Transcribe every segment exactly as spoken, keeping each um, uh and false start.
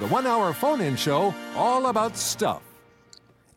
the one-hour phone-in show all about stuff.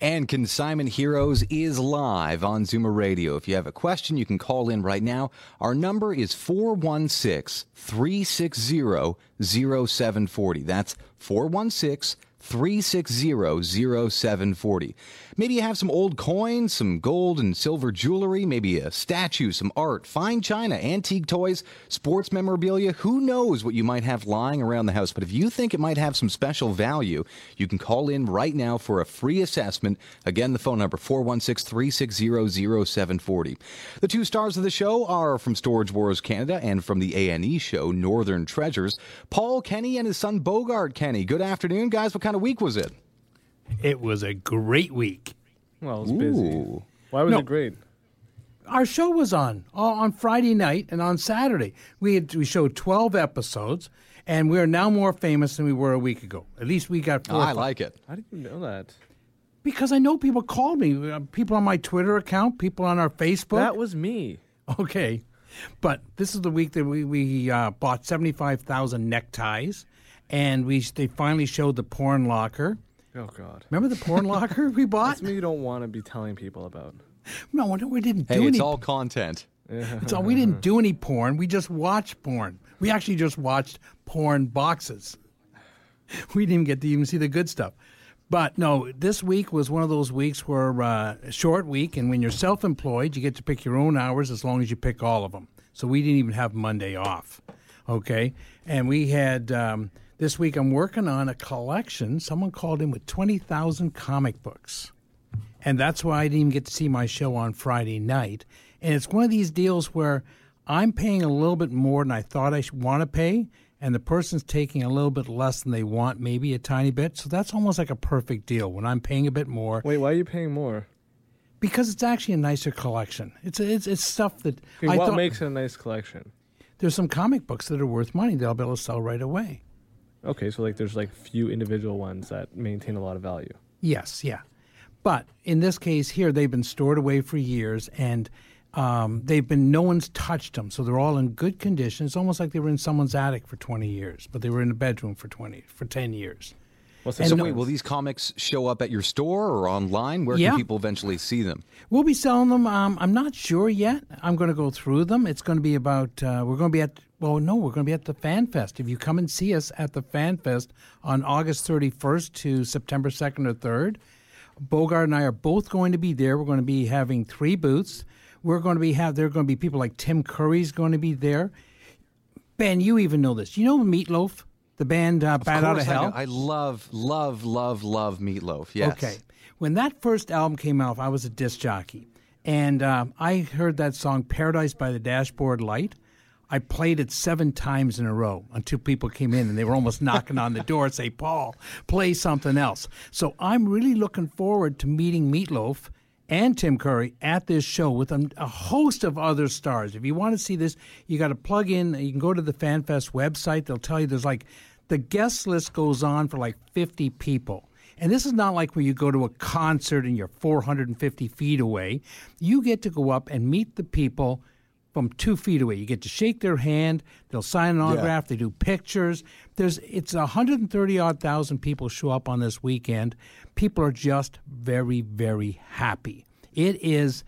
And Consignment Heroes is live on Zoomer Radio. If you have a question, you can call in right now. Our number is four one six, three six zero, zero seven four zero. That's four one six, three six zero, zero seven four zero. Maybe you have some old coins, some gold and silver jewelry, maybe a statue, some art, fine china, antique toys, sports memorabilia. Who knows what you might have lying around the house, but if you think it might have some special value, you can call in right now for a free assessment. Again, the phone number, four one six, three six zero, zero seven four zero. The two stars of the show are from Storage Wars Canada and from the A and E show, Northern Treasures, Paul Kenny and his son Bogart Kenny. Good afternoon, guys. What kind of week was it? It was a great week. Well, it was busy. Why was no, it great? Our show was on all on Friday night and on Saturday. We had, we showed twelve episodes, and we are now more famous than we were a week ago. At least we got four. Oh, I like it. How did you know that? Because I know people called me. People on my Twitter account. People on our Facebook. That was me. Okay, but this is the week that we we uh, bought seventy-five thousand neckties. And we they finally showed the porn locker. Oh, God. Remember the porn locker we bought? That's something you don't want to be telling people about. No, no we didn't do hey, any. Hey, it's all content. It's all, we didn't do any porn. We just watched porn. We actually just watched porn boxes. We didn't even get to even see the good stuff. But, no, this week was one of those weeks where uh, a short week, and when you're self-employed, you get to pick your own hours as long as you pick all of them. So we didn't even have Monday off, okay? And we had... Um, This week I'm working on a collection. Someone called in with twenty thousand comic books. And that's why I didn't even get to see my show on Friday night. And it's one of these deals where I'm paying a little bit more than I thought I want to pay, and the person's taking a little bit less than they want, maybe a tiny bit. So that's almost like a perfect deal when I'm paying a bit more. Wait, why are you paying more? Because it's actually a nicer collection. It's it's, it's stuff that okay, I what thought... What makes it a nice collection? There's some comic books that are worth money that I'll be able to sell right away. Okay, so like there's like few individual ones that maintain a lot of value. Yes, yeah. But in this case here, they've been stored away for years, and um, they've been no one's touched them, so they're all in good condition. It's almost like they were in someone's attic for twenty years, but they were in a bedroom for twenty for ten years. Well, so, so no, wait, will these comics show up at your store or online? Where yeah. can people eventually see them? We'll be selling them. Um, I'm not sure yet. I'm going to go through them. It's going to be about uh, we're going to be at. Well, no, we're going to be at the Fan Fest. If you come and see us at the Fan Fest on August thirty-first to September second or third, Bogart and I are both going to be there. We're going to be having three booths. We're going to be have there are going to be people like Tim Curry's going to be there. Ben, you even know this. You know Meatloaf, the band uh, Bat Out of Hell? I, I love, love, love, love Meatloaf, yes. Okay. When that first album came out, I was a disc jockey, and uh, I heard that song Paradise by the Dashboard Light. I played it seven times in a row until people came in and they were almost knocking on the door and say, Paul, play something else. So I'm really looking forward to meeting Meatloaf and Tim Curry at this show with a, a host of other stars. If you want to see this, you got to plug in. You can go to the FanFest website. They'll tell you there's like the guest list goes on for like fifty people. And this is not like where you go to a concert and you're four hundred fifty feet away. You get to go up and meet the people from two feet away. You get to shake their hand. They'll sign an autograph. Yeah. They do pictures. There's it's one hundred thirty odd thousand people show up on this weekend. People are just very, very happy. It is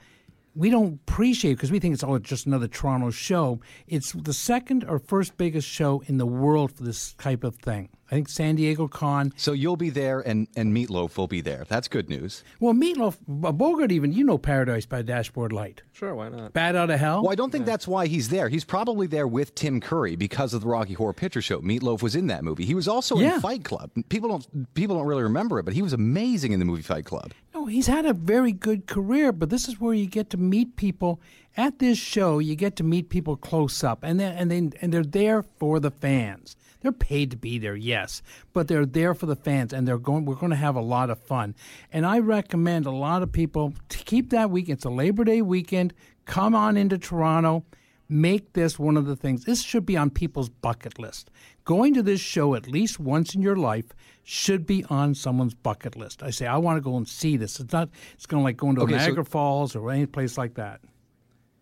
we don't appreciate because we think it's all just another Toronto show. It's the second or first biggest show in the world for this type of thing. I think San Diego Con. So you'll be there, and, and Meatloaf will be there. That's good news. Well, Meatloaf, Bogart even, you know Paradise by Dashboard Light. Sure, why not? Bad Out of Hell. Well, I don't think yeah. that's why he's there. He's probably there with Tim Curry because of the Rocky Horror Picture Show. Meatloaf was in that movie. He was also yeah. in Fight Club. People don't people don't really remember it, but he was amazing in the movie Fight Club. No, he's had a very good career, but this is where you get to meet people. At this show, you get to meet people close up, and they're, and, they, and they're there for the fans. They're paid to be there, yes, but they're there for the fans, and they're going. We're going to have a lot of fun. And I recommend a lot of people to keep that weekend. It's a Labor Day weekend. Come on into Toronto. Make this one of the things. This should be on people's bucket list. Going to this show at least once in your life should be on someone's bucket list. I say, I want to go and see this. It's not. It's going to like going to okay, Niagara so- Falls or any place like that.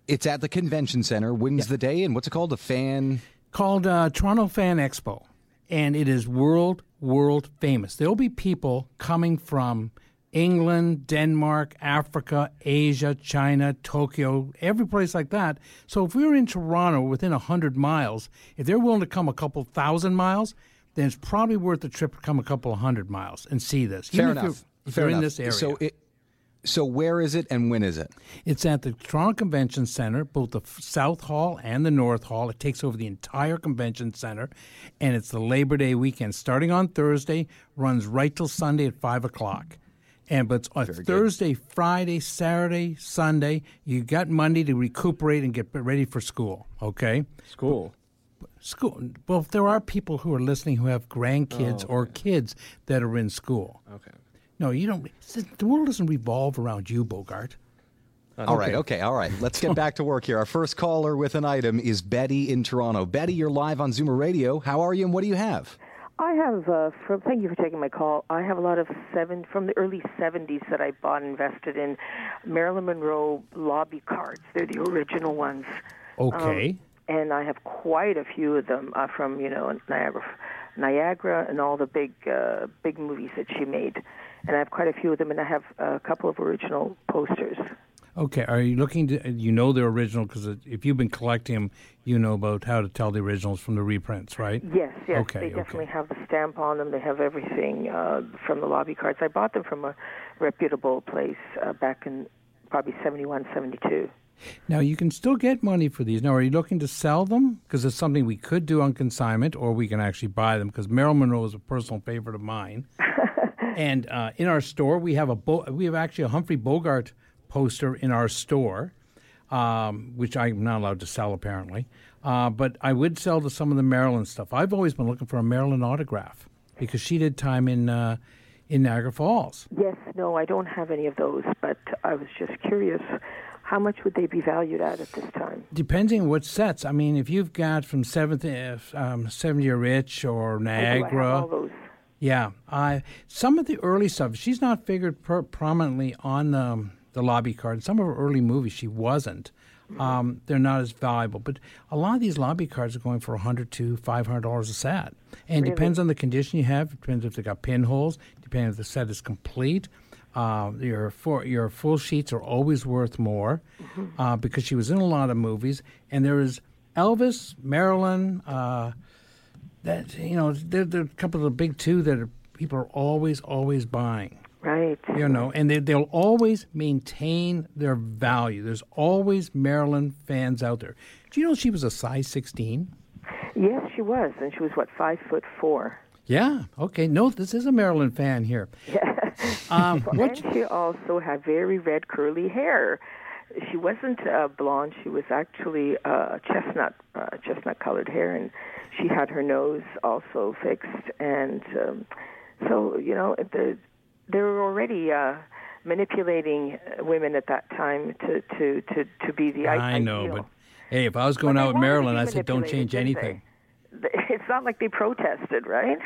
It's at the convention center. When's yeah. the day? And what's it called? The fan? Called uh, Toronto Fan Expo. And it is world, world famous. There'll be people coming from England, Denmark, Africa, Asia, China, Tokyo, every place like that. So if we were in Toronto within one hundred miles, if they're willing to come a couple thousand miles, then it's probably worth the trip to come a couple hundred miles and see this. Fair Even enough. If you're, if Fair you're enough. in this area. So it- So where is it and when is it? It's at the Toronto Convention Centre, both the South Hall and the North Hall. It takes over the entire convention centre, and it's the Labor Day weekend. Starting on Thursday, runs right till Sunday at five o'clock. And, but it's on Very Thursday, good. Friday, Saturday, Sunday. You got Monday to recuperate and get ready for school, okay? School. School. Well, if there are people who are listening who have grandkids oh, okay. or kids that are in school. Okay. No, you don't. The world doesn't revolve around you, Bogart. All okay. right, okay, all right. Let's get back to work here. Our first caller with an item is Betty in Toronto. Betty, you're live on Zoomer Radio. How are you, and what do you have? I have. Uh, for, thank you for taking my call. I have a lot of seven from the early seventies that I bought and invested in Marilyn Monroe lobby cards. They're the original ones. Okay. Um, and I have quite a few of them uh, from you know Niagara, Niagara, and all the big uh, big movies that she made. And I have quite a few of them, and I have a couple of original posters. Okay. Are you looking to, you know they're original, because if you've been collecting them, you know about how to tell the originals from the reprints, right? Yes, yes. Okay, they okay. definitely have the stamp on them. They have everything uh, from the lobby cards. I bought them from a reputable place uh, back in probably seventy-one, seventy-two. Now, you can still get money for these. Now, are you looking to sell them? Because it's something we could do on consignment, or we can actually buy them, because Marilyn Monroe is a personal favorite of mine. And uh, in our store, we have a Bo- we have actually a Humphrey Bogart poster in our store, um, which I'm not allowed to sell apparently. Uh, but I would sell to some of the Marilyn stuff. I've always been looking for a Marilyn autograph because she did time in uh, in Niagara Falls. Yes, no, I don't have any of those, but I was just curious. How much would they be valued at at this time? Depending on what sets. I mean, if you've got from seventh, um, seventy or Rich or Niagara. I have all those. Yeah, uh, some of the early stuff, she's not figured per- prominently on um, the lobby card. Some of her early movies, she wasn't. Um, they're not as valuable. But a lot of these lobby cards are going for one hundred dollars to five hundred dollars a set. And it really? depends on the condition you have. It depends if they got pinholes. Depending if the set is complete. Uh, your, for, your full sheets are always worth more mm-hmm. uh, because she was in a lot of movies. And there is Elvis, Marilyn, uh That, you know, there are a couple of the big two that are, people are always, always buying. Right. You know, and they, they'll always maintain their value. There's always Marilyn fans out there. Do you know she was a size sixteen? Yes, she was. And she was, what, five foot four? Yeah. Okay. No, this is a Marilyn fan here. Yeah. um, well, and she also had very red curly hair. She wasn't uh, blonde. She was actually uh, chestnut, uh, chestnut-colored hair, and she had her nose also fixed. And um, so, you know, the, they were already uh, manipulating women at that time to, to, to, to be the ideal. I know, but hey, if I was going but out with Marilyn, I said don't change anything. It's not like they protested, right?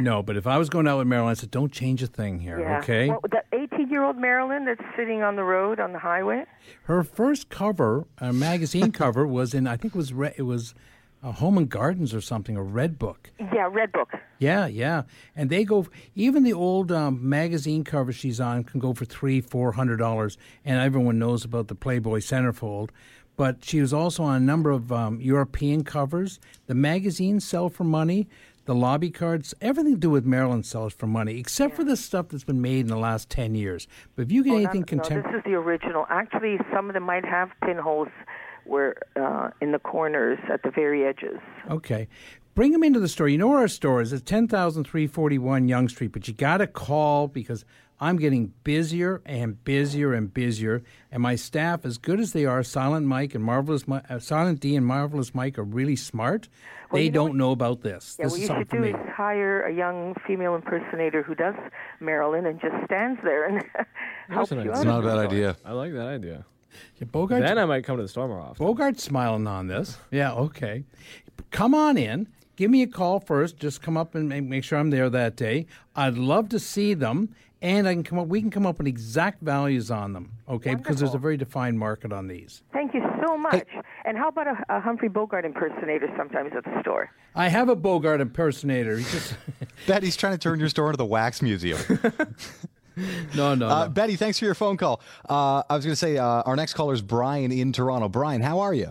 No, but if I was going out with Marilyn, I said, don't change a thing here, yeah. okay? Well, the eighteen-year-old Marilyn that's sitting on the road, on the highway? Her first cover, a magazine cover, was in, I think it was, it was a Home and Gardens or something, a Red Book. Yeah, Red Book. Yeah, yeah. And they go, even the old um, magazine cover she's on can go for three, four hundred dollars. And everyone knows about the Playboy centerfold. But she was also on a number of um, European covers. The magazines sell for money. The lobby cards, everything to do with Maryland sells for money, except yeah. for the stuff that's been made in the last ten years. But if you get oh, anything contemporary, no, this is the original. Actually, some of them might have pinholes where uh, in the corners at the very edges. Okay, bring them into the store. You know where our store is? It's ten thousand three forty one Yonge Street. But you got to call because I'm getting busier and busier and busier, and my staff, as good as they are, Silent Mike and Marvelous Mi- uh, Silent D and Marvelous Mike are really smart. Well, they you know don't what, know about this. Yeah, this what is you should do is hire a young female impersonator who does Marilyn and just stands there and helps you. It's not a bad idea. I like that idea. Yeah, Bogart. Then I might come to the store more often. Bogart's smiling on this. Yeah, okay. Come on in. Give me a call first. Just come up and make sure I'm there that day. I'd love to see them, and I can come up. We can come up with exact values on them, okay? Wonderful. Because there's a very defined market on these. Thank you so much. Hey. And how about a, a Humphrey Bogart impersonator sometimes at the store? I have a Bogart impersonator. He's just Betty's trying to turn your store into the wax museum. No, no, uh, no. Betty, thanks for your phone call. Uh, I was going to say uh, our next caller is Brian in Toronto. Brian, how are you?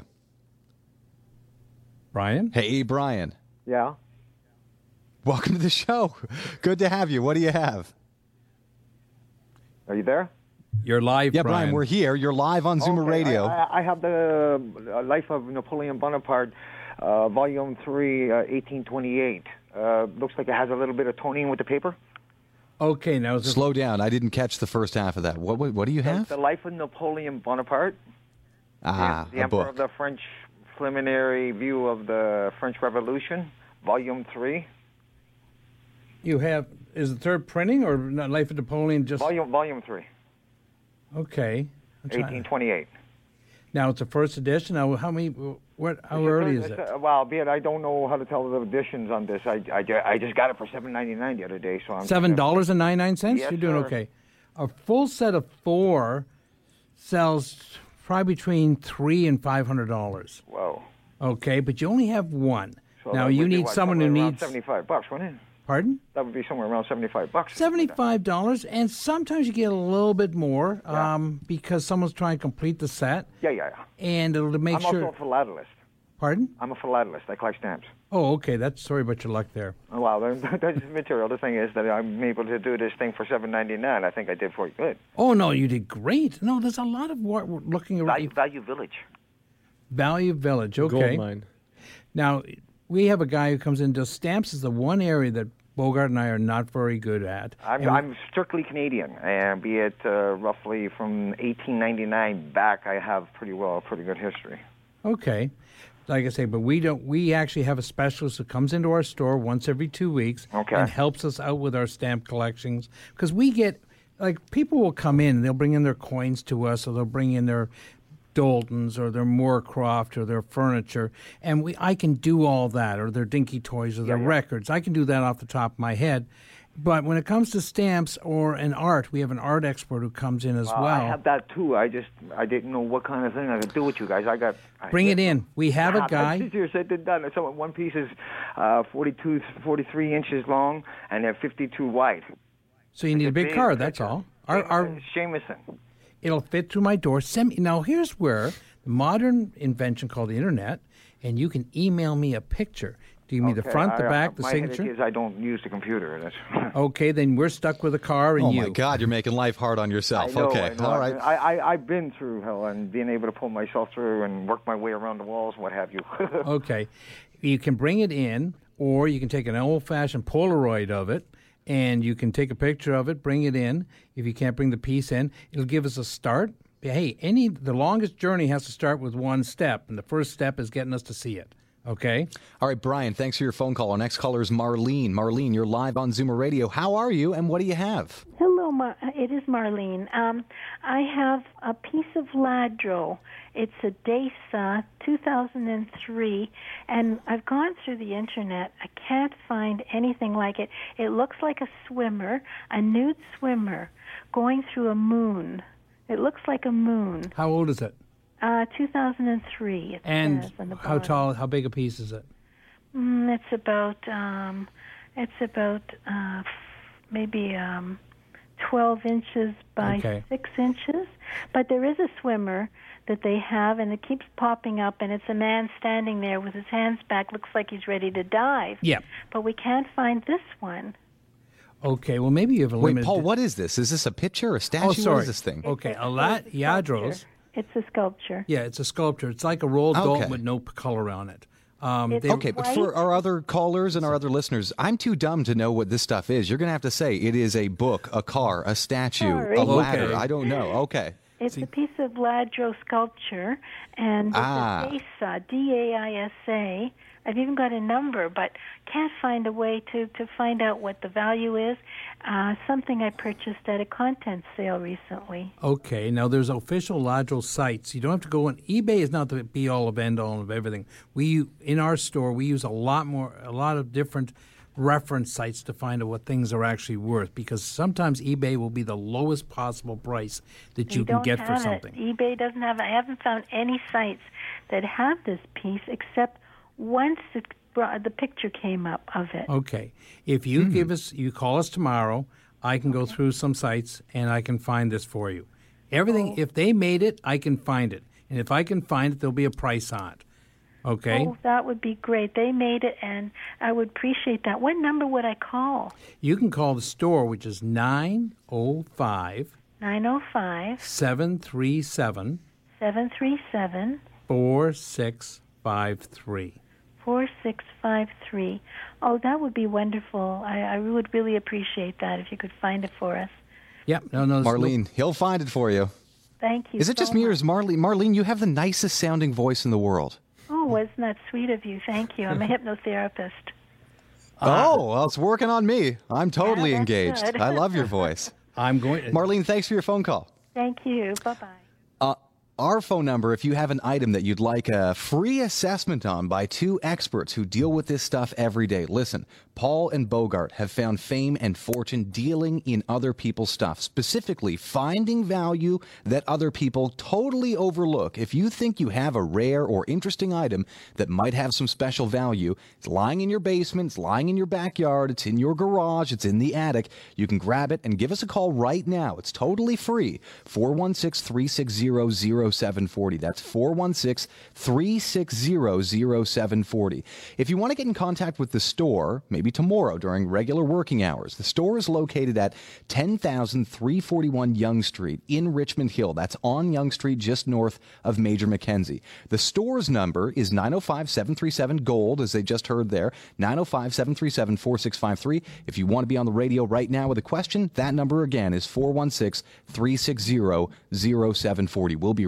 Brian? Hey, Brian. Yeah. Welcome to the show. Good to have you. What do you have? Are you there? You're live, yeah, Brian. Yeah, Brian, we're here. You're live on Zoomer okay. Radio. I, I have the uh, Life of Napoleon Bonaparte, uh, Volume three, uh, eighteen twenty-eight. Uh, looks like it has a little bit of toning with the paper. Okay, now... Slow just... down. I didn't catch the first half of that. What What, what do you have? The Life of Napoleon Bonaparte. Ah, the, the a Emperor book. Of the French Preliminary View of the French Revolution. Volume three. You have, is the third printing or not Life of Napoleon just... Volume volume three. Okay. eighteen twenty-eight. Now, it's a first edition. Now, how many, what, how early is it? Well, be it, I don't know how to tell the editions on this. I, I, I just got it for seven ninety-nine the other day, so I'm... seven dollars and ninety-nine cents? Yes, you're doing sir. Okay. A full set of four sells probably between three hundred dollars and five hundred dollars. Whoa. Okay, but you only have one. So now, you need what, someone who needs... seventy-five bucks, wouldn't it? Pardon? That would be somewhere around seventy-five bucks. seventy-five dollars, and sometimes you get a little bit more yeah. um, because someone's trying to complete the set. Yeah, yeah, yeah. And it'll make I'm sure... I'm also a philatelist. Pardon? I'm a philatelist. I collect stamps. Oh, okay. That's sorry about your luck there. Oh, wow, that's material. The thing is that I'm able to do this thing for seven ninety-nine. I think I did for good. Oh, no, you did great. No, there's a lot of work looking around. Value, value Village. Value Village, okay. Gold mine. Now, we have a guy who comes in and does stamps. Is the one area that Bogart and I are not very good at. I'm, we, I'm strictly Canadian, and be it uh, roughly from eighteen ninety-nine back, I have pretty well a pretty good history. Okay, like I say, but we don't. We actually have a specialist who comes into our store once every two weeks okay. and helps us out with our stamp collections because we get like people will come in, and they'll bring in their coins to us, or they'll bring in their Doultons or their Moorcroft or their furniture, and we I can do all that, or their dinky toys or their yeah, yeah. records. I can do that off the top of my head. But when it comes to stamps or an art, we have an art expert who comes in as well. well. I have that too. I just I didn't know what kind of thing I could do with you guys. I got I bring it in. We have nah, a guy. It's easier said than done. So one piece is uh, forty-two, forty-three inches long and they're fifty-two wide. So you it's need a big, big card. That's all. Our, our Jameson. It'll fit through my door. Send me, now, here's where the modern invention called the internet, and you can email me a picture. Do you mean okay, the front, the I, back, I, the my signature? My headache is I don't use the computer. Okay, then we're stuck with a car and oh you. Oh, my God, you're making life hard on yourself. I know, okay, I know. All right. I, I, I've been through hell and being able to pull myself through and work my way around the walls, what have you. Okay. You can bring it in, or you can take an old-fashioned Polaroid of it, and you can take a picture of it, bring it in. If you can't bring the piece in, it'll give us a start. Hey, any the longest journey has to start with one step, and the first step is getting us to see it. Okay? All right, Brian, thanks for your phone call. Our next caller is Marlene. Marlene, you're live on Zoomer Radio. How are you, and what do you have? Hello, Mar- it is Marlene. Um, I have a piece of Lladró. It's a Daisa, two thousand three, and I've gone through the internet. I can't find anything like it. It looks like a swimmer, a nude swimmer, going through a moon. It looks like a moon. How old is it? Uh, two thousand three. It and says on the how tall? How big a piece is it? Mm, it's about um, it's about uh, maybe um, twelve inches by okay. six inches. But there is a swimmer that they have, and it keeps popping up, and it's a man standing there with his hands back, looks like he's ready to dive. Yeah. But we can't find this one. Okay, well, maybe you have a limited... Wait, Paul, what is this? Is this a picture, a statue? Oh, sorry. What is this thing? It's okay, a lot Lladrós. It's a sculpture. Yeah, it's a sculpture. It's like a rolled okay. Doulton with no color on it. Um, they, okay, white. But for our other callers and our other listeners, I'm too dumb to know what this stuff is. You're going to have to say it is a book, a car, a statue, sorry. a ladder. Okay. I don't know. Okay. It's See? a piece of Lladró sculpture, and it's ah. Daisa, D A I S A. I've even got a number, but can't find a way to, to find out what the value is. Uh, something I purchased at a content sale recently. Okay, now there's official Lladró sites. You don't have to go on. eBay is not the be-all of end-all of everything. We in our store we use a lot more, a lot of different reference sites to find out what things are actually worth, because sometimes eBay will be the lowest possible price that you, you can get for something. It. eBay doesn't have. I haven't found any sites that have this piece except once it brought, the picture came up of it. Okay, if you mm-hmm. give us, you call us tomorrow. I can okay. go through some sites and I can find this for you. Everything. Oh. If they made it, I can find it, and if I can find it, there'll be a price on it. Okay. Oh, that would be great. They made it, and I would appreciate that. What number would I call? You can call the store, which is nine oh five... nine oh five... seven three seven... seven three seven... four six five three... four six five three. Oh, that would be wonderful. I, I would really appreciate that if you could find it for us. Yep. Yeah, no, no, Marlene, no... he'll find it for you. Thank you. Is it so just me, or is Marlene... Marlene, you have the nicest sounding voice in the world. Oh, wasn't that sweet of you? Thank you. I'm a hypnotherapist. Oh, well, it's working on me. I'm totally yeah, engaged. I love your voice. I'm going to... Marlene, thanks for your phone call. Thank you. Bye-bye. Uh, our phone number, if you have an item that you'd like a free assessment on by two experts who deal with this stuff every day. Listen, Paul and Bogart have found fame and fortune dealing in other people's stuff, specifically finding value that other people totally overlook. If you think you have a rare or interesting item that might have some special value, it's lying in your basement, it's lying in your backyard, it's in your garage, it's in the attic, you can grab it and give us a call right now. It's totally free. four one six, three six zero, zero seven four zero. That's four one six, three six zero, zero seven four zero. If you want to get in contact with the store, maybe tomorrow during regular working hours. The store is located at ten thousand three forty-one Yonge Street in Richmond Hill. That's on Yonge Street, just north of Major Mackenzie. The store's number is nine oh five, seven three seven, GOLD, as they just heard there, nine oh five, seven three seven, four six five three. If you want to be on the radio right now with a question, that number again is four one six, three six zero, zero seven four zero. We'll be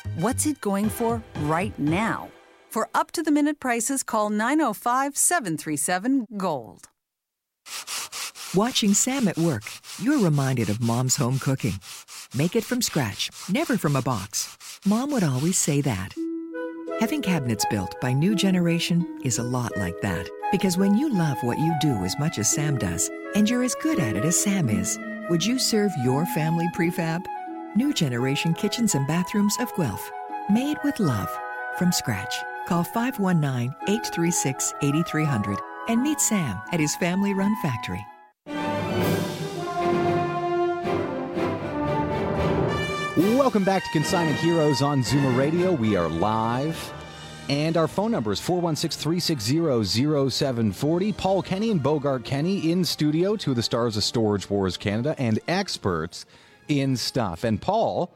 What's it going for right now? For up-to-the-minute prices, call nine oh five, seven three seven, GOLD. Watching Sam at work, you're reminded of Mom's home cooking. Make it from scratch, never from a box. Mom would always say that. Having cabinets built by new generation is a lot like that. Because when you love what you do as much as Sam does, and you're as good at it as Sam is, would you serve your family prefab? New generation kitchens and bathrooms of Guelph. Made with love, from scratch. Call five one nine, eight three six, eight three zero zero and meet Sam at his family-run factory. Welcome back to Consignment Heroes on Zoomer Radio. We are live, and our phone number is four one six, three six zero, zero seven four zero. Paul Kenny and Bogart Kenny in studio, two of the stars of Storage Wars Canada and experts in stuff. And Paul,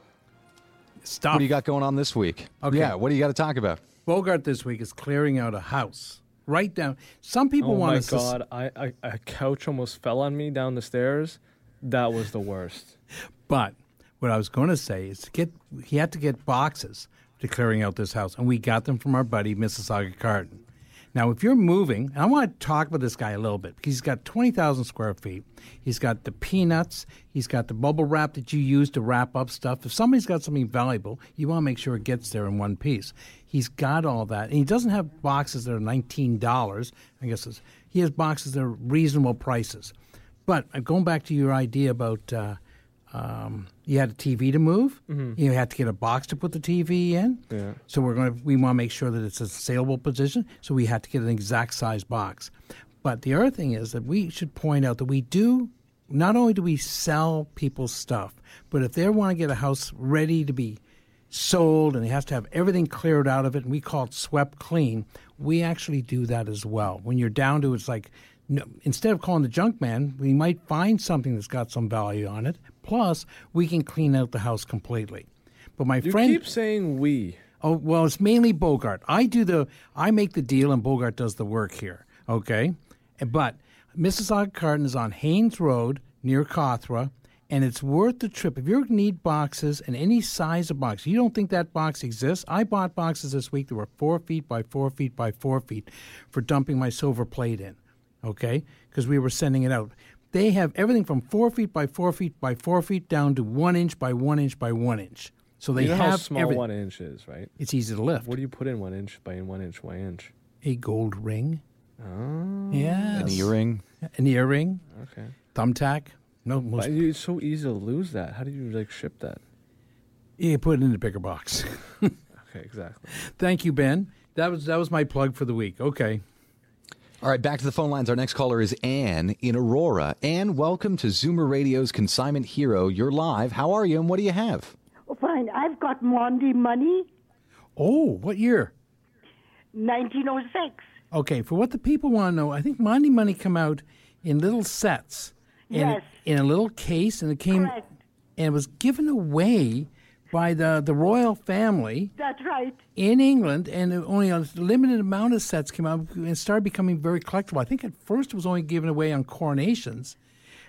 stuff. What do you got going on this week? Okay. Yeah, what do you got to talk about? Bogart this week is clearing out a house. Right down. Some people oh want to... Oh, my God. S- I, I, a couch almost fell on me down the stairs. That was the worst. But... What I was going to say is to get, he had to get boxes to clearing out this house, and we got them from our buddy Mississauga Carton. Now, if you're moving, and I want to talk about this guy a little bit, because he's got twenty thousand square feet. He's got the peanuts. He's got the bubble wrap that you use to wrap up stuff. If somebody's got something valuable, you want to make sure it gets there in one piece. He's got all that. And he doesn't have boxes that are nineteen dollars. I guess it's, he has boxes that are reasonable prices. But going back to your idea about uh, um, you had a T V to move. Mm-hmm. You had to get a box to put the T V in. Yeah. So we're going to, we want to make sure that it's a saleable position. So we had to get an exact size box. But the other thing is that we should point out that we do, not only do we sell people stuff, but if they want to get a house ready to be sold and it has to have everything cleared out of it, and we call it swept clean, we actually do that as well. When you're down to it's like, no, instead of calling the junk man, we might find something that's got some value on it. Plus, we can clean out the house completely. But my you friend, you keep saying we. Oh well, it's mainly Bogart. I do the, I make the deal, and Bogart does the work here. Okay, but Mississauga Carton is on Haines Road near Cawthra, and it's worth the trip. If you need boxes and any size of box, you don't think that box exists. I bought boxes this week that were four feet by four feet by four feet for dumping my silver plate in. Okay, because we were sending it out. They have everything from four feet by four feet by four feet down to one inch by one inch by one inch. So they you know have how small everything. One inch is, right? It's easy to lift. What do you put in one inch by one inch by inch? A gold ring. Oh. Yes. An earring. An earring. Okay. Thumbtack. No. Most it's so easy to lose that. How do you like ship that? You put it in a bigger box. Okay, exactly. Thank you, Ben. That was that was my plug for the week. Okay. All right, back to the phone lines. Our next caller is Anne in Aurora. Anne, welcome to Zoomer Radio's Consignment Hero. You're live. How are you, and what do you have? Oh, fine. I've got Maundy Money. Oh, what year? nineteen oh six. Okay, for what the people want to know, I think Maundy Money come out in little sets. In, yes. In a little case, and it came Correct. And it was given away by the, the royal family. That's right. In England, and only a limited amount of sets came out and started becoming very collectible. I think at first it was only given away on coronations,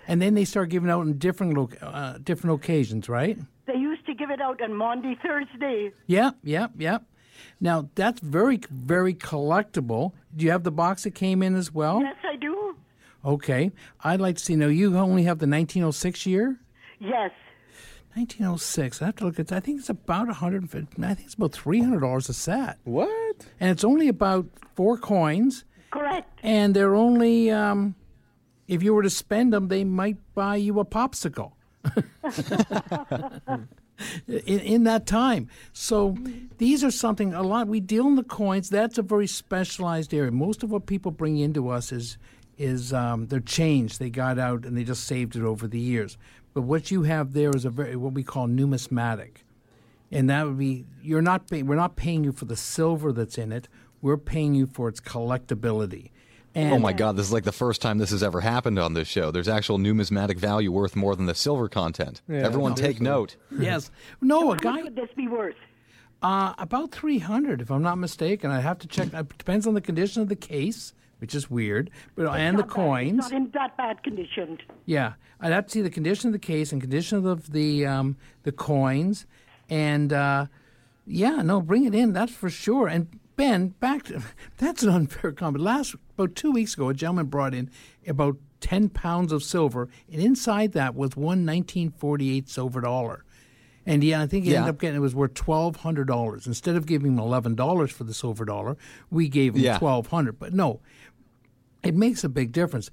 and then they started giving out on different lo- uh, different occasions, right? They used to give it out on Maundy Thursday. Yep, yep, yep. Now, that's very, very collectible. Do you have the box that came in as well? Yes, I do. Okay. I'd like to see. Now, you only have the nineteen oh six year? Yes. nineteen oh six. I have to look at that. I think it's about one hundred fifty dollars. I think it's about three hundred dollars a set. What? And it's only about four coins. Correct. And they're only, um, if you were to spend them, they might buy you a popsicle in, in that time. So these are something a lot. We deal in the coins. That's a very specialized area. Most of what people bring into us is is um, their change. They got out and they just saved it over the years. But what you have there is a very what we call numismatic, and that would be you're not pay, we're not paying you for the silver that's in it. We're paying you for its collectability. And oh my God! This is like the first time this has ever happened on this show. There's actual numismatic value worth more than the silver content. Yeah, everyone, no, take note. Yes. No, so a guy. How much would this be worth? Uh, about three hundred, if I'm not mistaken. I have to check. It depends on the condition of the case, which is weird, but it's and the coins. Bad. It's not in that bad condition. Yeah, I'd have to see the condition of the case and condition of the um, the coins, and uh, yeah, no, bring it in, that's for sure. And Ben, back to that's an unfair comment. Last about two weeks ago, a gentleman brought in about ten pounds of silver, and inside that was one nineteen forty-eight silver dollar. And yeah, I think he yeah. ended up getting it was worth twelve hundred dollars. Instead of giving him eleven dollars for the silver dollar, we gave him yeah. twelve hundred. But no, it makes a big difference.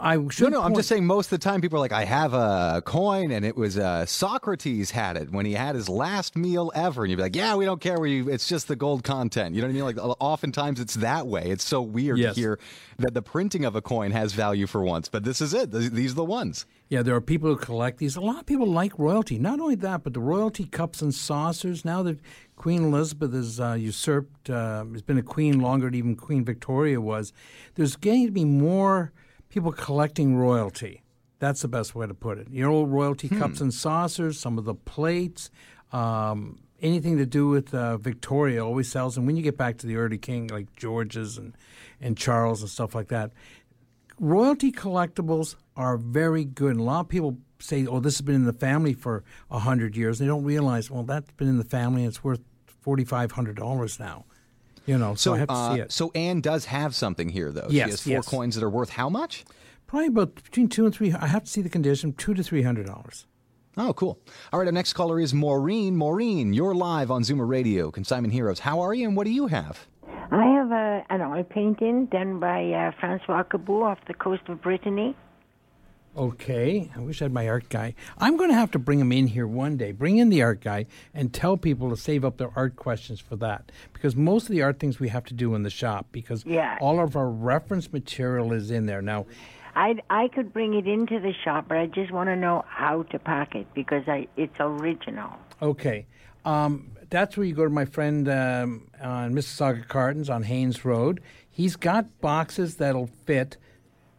I no, no. Point- I'm just saying. Most of the time, people are like, "I have a coin, and it was uh, Socrates had it when he had his last meal ever." And you'd be like, "Yeah, we don't care. We it's just the gold content." You know what I mean? Like, oftentimes it's that way. It's so weird yes. to hear that the printing of a coin has value for once, but this is it. These are the ones. Yeah, there are people who collect these. A lot of people like royalty. Not only that, but the royalty cups and saucers. Now that Queen Elizabeth has uh, usurped, uh, has been a queen longer than even Queen Victoria was, there's going to be more people collecting royalty. That's the best way to put it. Your old royalty hmm. cups and saucers, some of the plates, um, anything to do with uh, Victoria always sells. And when you get back to the early king, like George's and, and Charles and stuff like that, royalty collectibles are very good. And a lot of people say, oh, this has been in the family for one hundred years. And they don't realize, well, that's been in the family and it's worth forty-five hundred dollars now. You know, so, so I have uh, to see it. So Anne does have something here, though. Yes, she has four yes. coins that are worth how much? Probably about between two and three. I have to see the condition, two to three hundred dollars. Oh, cool. All right, our next caller is Maureen. Maureen, you're live on Zoomer Radio, Consignment Heroes. How are you, and what do you have? I have a, an oil painting done by uh, Francois Cabot off the coast of Brittany. Okay, I wish I had my art guy. I'm going to have to bring him in here one day. Bring in the art guy and tell people to save up their art questions for that, because most of the art things we have to do in the shop, because yeah. all of our reference material is in there now. I I could bring it into the shop, but I just want to know how to pack it, because I it's original. Okay, um, that's where you go to my friend um, on Mississauga Cartons on Haines Road. He's got boxes that'll fit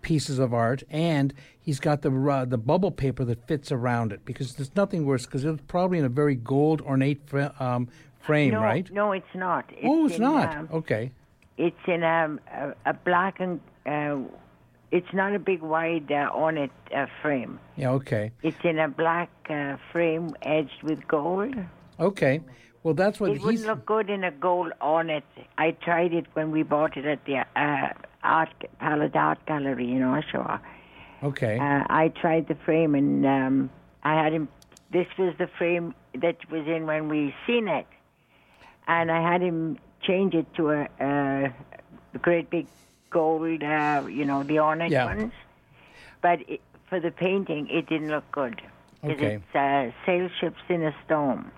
pieces of art, and he's got the uh, the bubble paper that fits around it, because there's nothing worse, because it's probably in a very gold ornate fra- um, frame, no, right? No, it's not. It's oh, it's in, not. Um, okay. It's in um, a, a black and uh, it's not a big wide uh, ornate uh, frame. Yeah, okay. It's in a black uh, frame edged with gold. Okay. Well, that's what it he's... wouldn't look good in a gold ornate. I tried it when we bought it at the uh, art Palette Art Gallery in Oshawa. Okay. Uh, I tried the frame, and um, I had him. This was the frame that was in when we seen it, and I had him change it to a, a great big gold, uh, you know, the ornate yeah. ones. But it, for the painting, it didn't look good. Okay. It's uh, sail ships in a storm.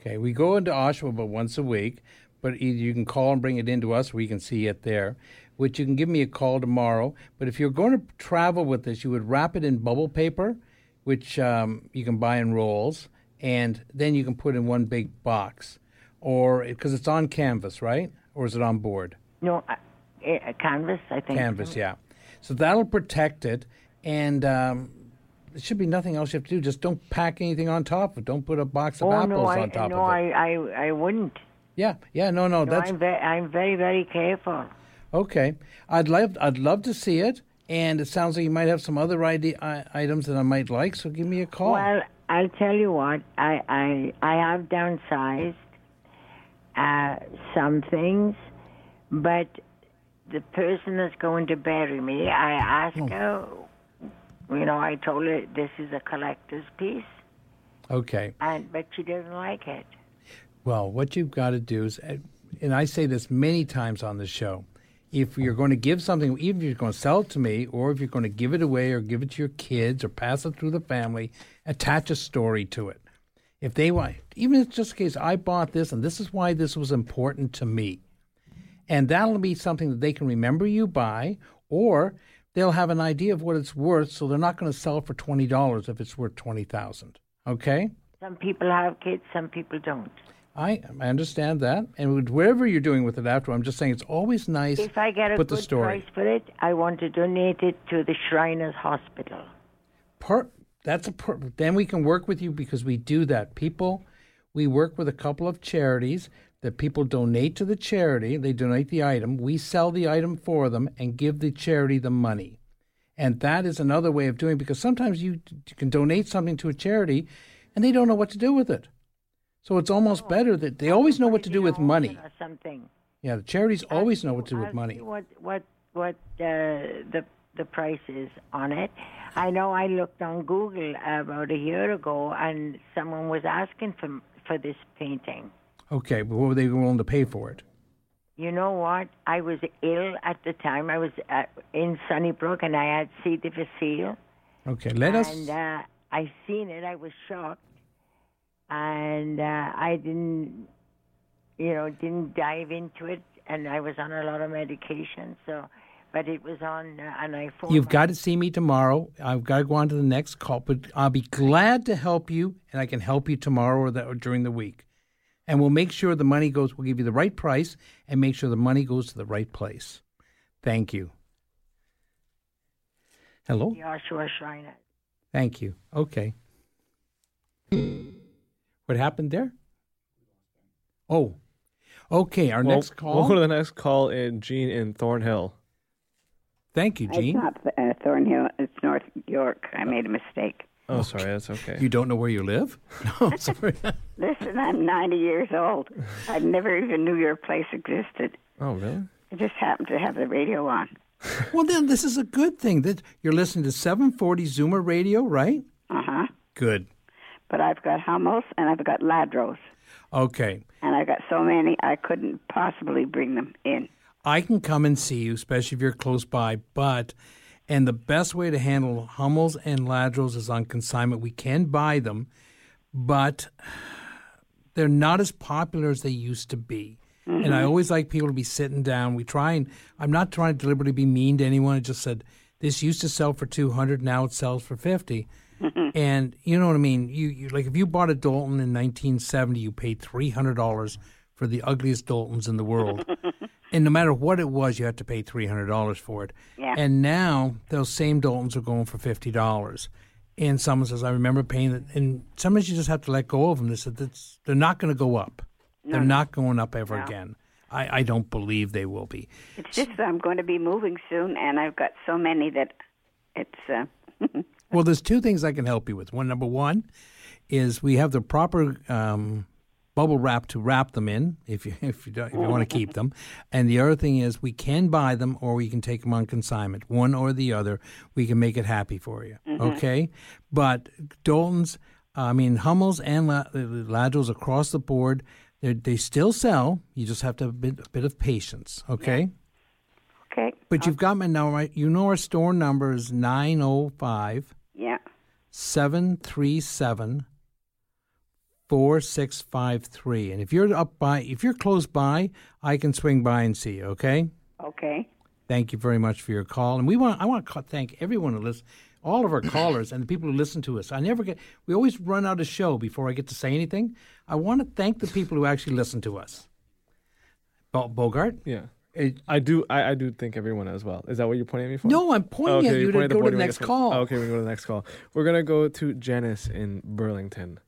Okay, we go into Oshawa about once a week, but either you can call and bring it into us, or you can see it there, which you can give me a call tomorrow. But if you're going to travel with this, you would wrap it in bubble paper, which um, you can buy in rolls, and then you can put in one big box. Or, because it's on canvas, right? Or is it on board? No, uh, uh, canvas, I think. Canvas, yeah. So that'll protect it, and... Um, there should be nothing else you have to do. Just don't pack anything on top of it. Don't put a box of oh, apples no, I, on top no, of it. No, I, I, I wouldn't. Yeah, yeah, no, no. no that's. I'm, ve- I'm very, very careful. Okay. I'd love I'd love to see it, and it sounds like you might have some other idea, uh, items that I might like, so give me a call. Well, I'll tell you what. I, I, I have downsized uh, some things, but the person that's going to bury me, I ask oh. her... You know, I told her this is a collector's piece. Okay. And but she doesn't like it. Well, what you've got to do is, and I say this many times on the show, if you're going to give something, even if you're going to sell it to me, or if you're going to give it away or give it to your kids or pass it through the family, attach a story to it. If they want, even if it's just a case, I bought this and this is why this was important to me. And that'll be something that they can remember you by, or... they'll have an idea of what it's worth, so they're not going to sell it for twenty dollars if it's worth twenty thousand dollars, okay? Some people have kids, some people don't. I I understand that, and whatever you're doing with it after, I'm just saying it's always nice to put the story. If I get a good price for it, I want to donate it to the Shriners Hospital. Per, that's a per, then we can work with you, because we do that. People, we work with a couple of charities that people donate to the charity, they donate the item, we sell the item for them and give the charity the money. And that is another way of doing it, because sometimes you, you can donate something to a charity and they don't know what to do with it. So it's almost oh, better that they always know what to do with money. Or something. Yeah, the charities I'll always see, know what to do I'll with money. See what what, what uh, the, the price is on it. I know I looked on Google about a year ago and someone was asking for for this painting. Okay, but what were they willing to pay for it? You know what? I was ill at the time. I was uh, in Sunnybrook, and I had C. difficile. Okay, let us... And uh, I seen it. I was shocked. And uh, I didn't, you know, didn't dive into it, and I was on a lot of medication, so... But it was on uh, an iPhone. You've got to see me tomorrow. I've got to go on to the next call, but I'll be glad to help you, and I can help you tomorrow or, that, or during the week. And we'll make sure the money goes, we'll give you the right price and make sure the money goes to the right place. Thank you. Hello? Joshua Schreiner. Thank you. Okay. What happened there? Oh. Okay, our well, next call. We'll go to the next call in Jean in Thornhill. Thank you, Jean. It's not uh, Thornhill. It's North York. I made a mistake. Oh, okay. Sorry, that's okay. You don't know where you live? No, sorry. Listen, I'm ninety years old. I never even knew your place existed. Oh, really? I just happened to have the radio on. Well, then this is a good thing that you're listening to seven forty Zoomer Radio, right? Uh-huh. Good. But I've got Hummels and I've got Lladrós. Okay. And I've got so many I couldn't possibly bring them in. I can come and see you, especially if you're close by, but... And the best way to handle Hummels and Lladrós is on consignment. We can buy them, but they're not as popular as they used to be. Mm-hmm. And I always like people to be sitting down. We try and I'm not trying to deliberately be mean to anyone. I just said this used to sell for two hundred, now it sells for fifty. Mm-hmm. And you know what I mean? You, you like if you bought a Doulton in nineteen seventy, you paid three hundred dollars for the ugliest Doultons in the world. And no matter what it was, you had to pay three hundred dollars for it. Yeah. And now those same Doultons are going for fifty dollars. And someone says, I remember paying it. And sometimes you just have to let go of them. They said, That's, they're not going to go up. No. They're not going up ever no. again. I, I don't believe they will be. It's just that I'm going to be moving soon, and I've got so many that it's... Uh... Well, there's two things I can help you with. One, number one, is we have the proper... Um, bubble wrap to wrap them in if you if you, don't, if you want to keep them. And the other thing is we can buy them or we can take them on consignment. One or the other, we can make it happy for you. Mm-hmm. Okay? But Doultons, I mean, Hummels and Lladrós across the board, they still sell. You just have to have a bit, a bit of patience. Okay? Yeah. Okay. But okay. You've got my number. You know our store number is nine oh five yeah. seven three seven Four six five three, and if you're up by, if you're close by, I can swing by and see you. Okay. Okay. Thank you very much for your call, and we want. I want to thank everyone who listens, all of our callers, and the people who listen to us. I never get. We always run out of show before I get to say anything. I want to thank the people who actually listen to us. Bogart. Yeah. I do. I, I do think everyone as well. Is that what you're pointing at me for? No, I'm pointing oh, okay, at you to go to the next call. Oh, okay, we go to the next call. We're gonna go to Janice in Burlington.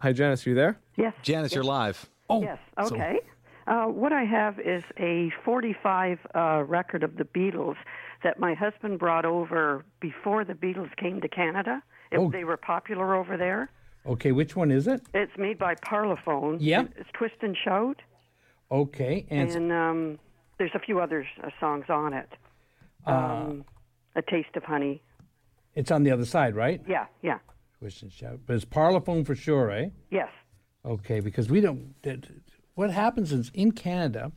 Hi, Janice, are you there? Yes. Janice, yes. You're live. Oh, yes, okay. So. Uh, what I have is a forty-five uh, record of the Beatles that my husband brought over before the Beatles came to Canada. If oh. They were popular over there. Okay, which one is it? It's made by Parlophone. Yeah. It's Twist and Shout. Okay. And, and um, there's a few other uh, songs on it. Um, uh, a Taste of Honey. It's on the other side, right? Yeah, yeah. Twist and Shout. But it's Parlophone for sure, eh? Yes. Okay, because we don't... What happens is in Canada,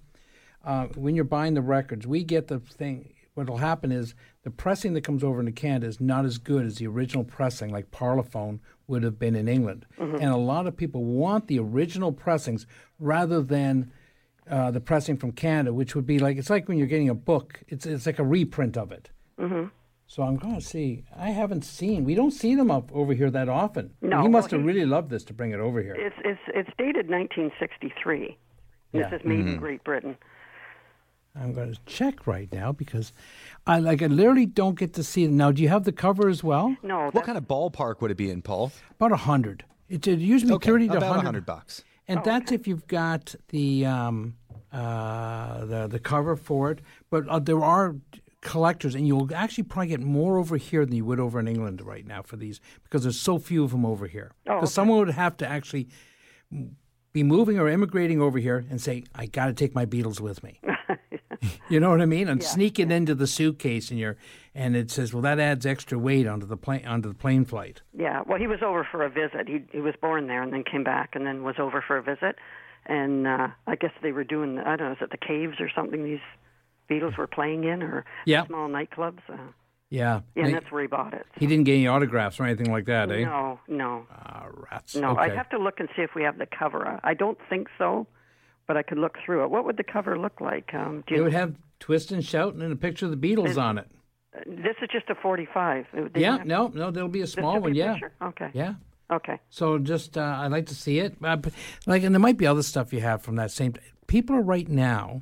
uh, when you're buying the records, we get the thing... What will happen is the pressing that comes over into Canada is not as good as the original pressing, like Parlophone would have been in England. Mm-hmm. And a lot of people want the original pressings rather than uh, the pressing from Canada, which would be like... It's like when you're getting a book. It's, it's like a reprint of it. Mm-hmm. So I'm going to see. I haven't seen. We don't see them up over here that often. No. He must well, have really loved this to bring it over here. It's it's it's dated nineteen sixty-three. Yeah. This is made mm-hmm. in Great Britain. I'm going to check right now because I like I literally don't get to see them. Now, do you have the cover as well? No. That's... What kind of ballpark would it be in, Paul? About one hundred. It's it usually okay, thirty to about one hundred. one hundred bucks. And oh, that's okay. If you've got the um uh the the cover for it, but uh, there are collectors, and you'll actually probably get more over here than you would over in England right now for these because there's so few of them over here. Because oh, okay. Someone would have to actually be moving or immigrating over here and say, I got to take my Beatles with me. You know what I mean? And yeah, sneak it yeah. into the suitcase, and you're, and it says, well, that adds extra weight onto the plane onto the plane flight. Yeah. Well, he was over for a visit. He he was born there and then came back and then was over for a visit, and uh, I guess they were doing I don't know, is it the caves or something? These Beatles were playing in or yeah. small nightclubs. Uh, yeah. Yeah, and that's where he bought it. So. He didn't get any autographs or anything like that, eh? No, no. Ah, rats. No, okay. I'd have to look and see if we have the cover. I don't think so, but I could look through it. What would the cover look like? Um, do you it know? Would have Twist and Shout and a picture of the Beatles it, on it. Uh, this is just a forty-five. They yeah, no, no, there'll be a small one, a yeah. Picture? Okay. Yeah. Okay. So just, uh, I'd like to see it. Uh, like, and there might be other stuff you have from that same. T- People are right now.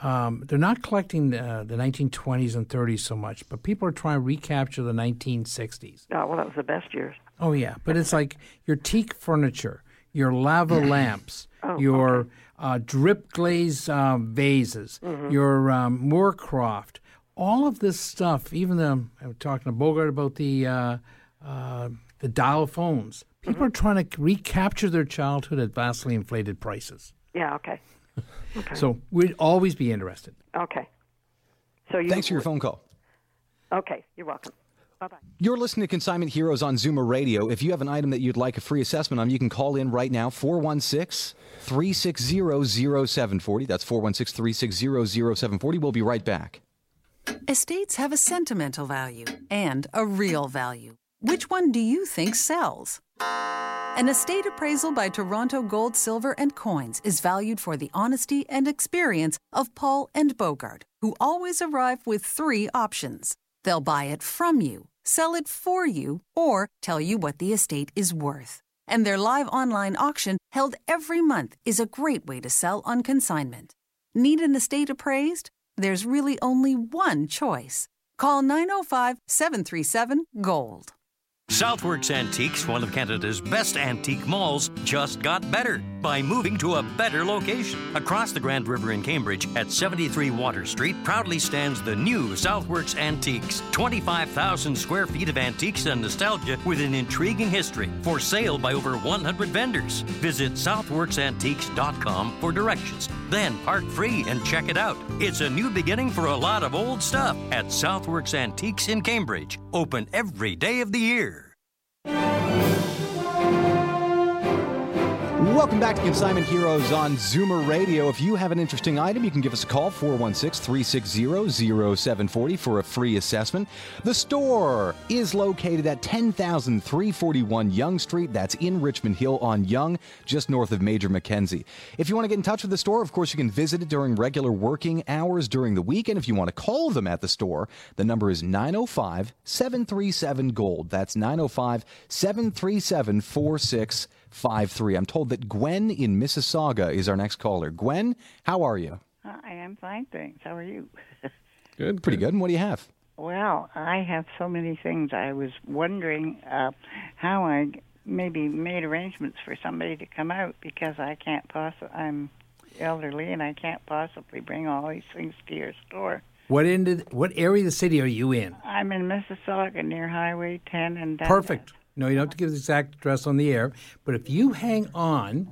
Um, they're not collecting uh, the nineteen twenties and thirties so much, but people are trying to recapture the nineteen sixties. Oh, well, that was the best years. Oh, yeah. But it's like your teak furniture, your lava lamps, oh, your okay. uh, drip glaze uh, vases, mm-hmm. your um, Moorcroft, all of this stuff, even the, I was talking to Bogart about the uh, uh, the dial phones. People mm-hmm. are trying to recapture their childhood at vastly inflated prices. Yeah, okay. okay. So we'd always be interested. Okay. So you Thanks for your phone call. Okay, you're welcome. Bye-bye. You're listening to Consignment Heroes on Zoomer Radio. If you have an item that you'd like a free assessment on, you can call in right now, four one six, three six zero, zero seven four zero. That's four one six, three six zero, zero seven four zero. We'll be right back. Estates have a sentimental value and a real value. Which one do you think sells? An estate appraisal by Toronto Gold, Silver and Coins is valued for the honesty and experience of Paul and Bogart, who always arrive with three options. They'll buy it from you, sell it for you, or tell you what the estate is worth. And their live online auction, held every month, is a great way to sell on consignment. Need an estate appraised? There's really only one choice. Call nine oh five, seven three seven, GOLD. Southworks Antiques, one of Canada's best antique malls, just got better by moving to a better location. Across the Grand River in Cambridge at seventy-three Water Street proudly stands the new Southworks Antiques. twenty-five thousand square feet of antiques and nostalgia with an intriguing history. For sale by over one hundred vendors. Visit southworks antiques dot com for directions. Then park free and check it out. It's a new beginning for a lot of old stuff at Southworks Antiques in Cambridge. Open every day of the year. Welcome back to Consignment Heroes on Zoomer Radio. If you have an interesting item, you can give us a call, four one six, three six zero, zero seven four zero, for a free assessment. The store is located at ten thousand three forty-one Yonge Street. That's in Richmond Hill on Yonge, just north of Major Mackenzie. If you want to get in touch with the store, of course, you can visit it during regular working hours during the week. And if you want to call them at the store, the number is nine oh five, seven three seven, GOLD. That's nine oh five, seven three seven, four six five three. I'm told that Gwen in Mississauga is our next caller. Gwen, how are you? I am fine, thanks. How are you? Good. Pretty good. And what do you have? Well, I have so many things. I was wondering uh, how I maybe made arrangements for somebody to come out, because I can't possibly, I'm elderly and I can't possibly bring all these things to your store. What end of, what area of the city are you in? I'm in Mississauga near Highway ten and Daisa. Perfect. No, you don't have to give the exact address on the air. But if you hang on,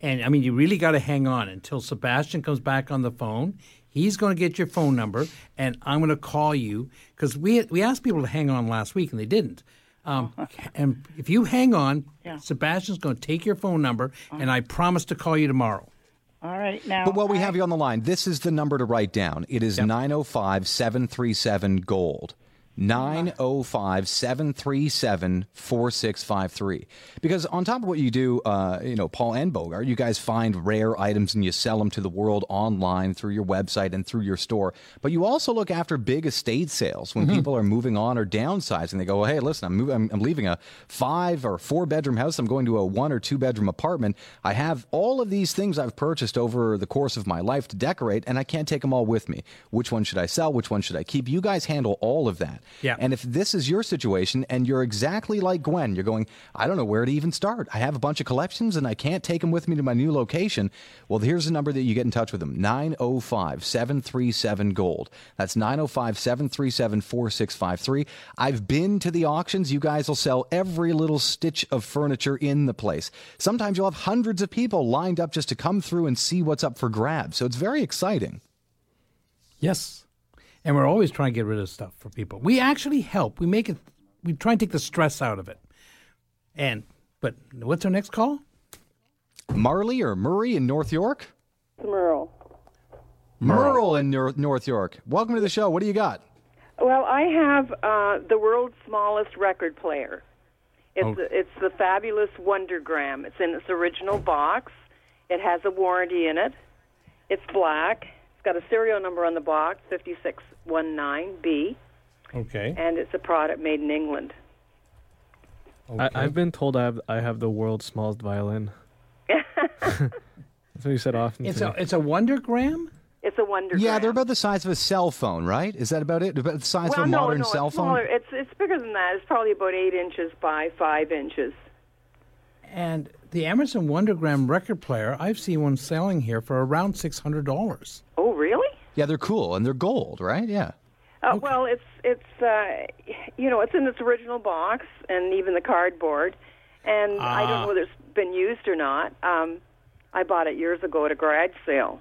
and I mean, you really got to hang on until Sebastian comes back on the phone. He's going to get your phone number, and I'm going to call you, because we we asked people to hang on last week, and they didn't. Um, and if you hang on, yeah. Sebastian's going to take your phone number, uh-huh. and I promise to call you tomorrow. All right, now. But while we I... have you on the line, this is the number to write down. It is nine oh five, seven three seven, GOLD. nine oh five, seven three seven, four six five three. Because on top of what you do, uh, you know, Paul and Bogart, you guys find rare items and you sell them to the world online through your website and through your store. But you also look after big estate sales when mm-hmm. people are moving on or downsizing. They go, well, hey, listen, I'm, moving, I'm, I'm leaving a five or four bedroom house. I'm going to a one or two bedroom apartment. I have all of these things I've purchased over the course of my life to decorate, and I can't take them all with me. Which one should I sell? Which one should I keep? You guys handle all of that. Yeah. And if this is your situation and you're exactly like Gwen, you're going, I don't know where to even start. I have a bunch of collections and I can't take them with me to my new location. Well, here's the number that you get in touch with them. nine oh five, seven three seven, GOLD. That's nine oh five, seven three seven, four six five three. I've been to the auctions. You guys will sell every little stitch of furniture in the place. Sometimes you'll have hundreds of people lined up just to come through and see what's up for grabs. So it's very exciting. Yes. And we're always trying to get rid of stuff for people. We actually help. We make it. We try and take the stress out of it. And but what's our next call? Marley or Murray in North York? Merle. Merle, Merle in Nor- North York. Welcome to the show. What do you got? Well, I have uh, the world's smallest record player. It's oh. the, it's the fabulous Wondergram. It's in its original box. It has a warranty in it. It's black. Got a serial number on the box, five six one nine B. Okay. And it's a product made in England. Okay. I, I've been told I have, I have the world's smallest violin. That's what you said often. It's a me. It's a Wondergram? It's a Wondergram. Yeah, they're about the size of a cell phone, right? Is that about it? About the size well, of a no, modern no, cell it's phone? Smaller. It's it's bigger than that. It's probably about eight inches by five inches. And the Emerson Wondergram record player, I've seen one selling here for around six hundred dollars. Oh, really? Yeah, they're cool, and they're gold, right? Yeah. Uh, okay. Well, it's it's uh, you know, it's in its original box and even the cardboard, and uh, I don't know whether it's been used or not. Um, I bought it years ago at a garage sale.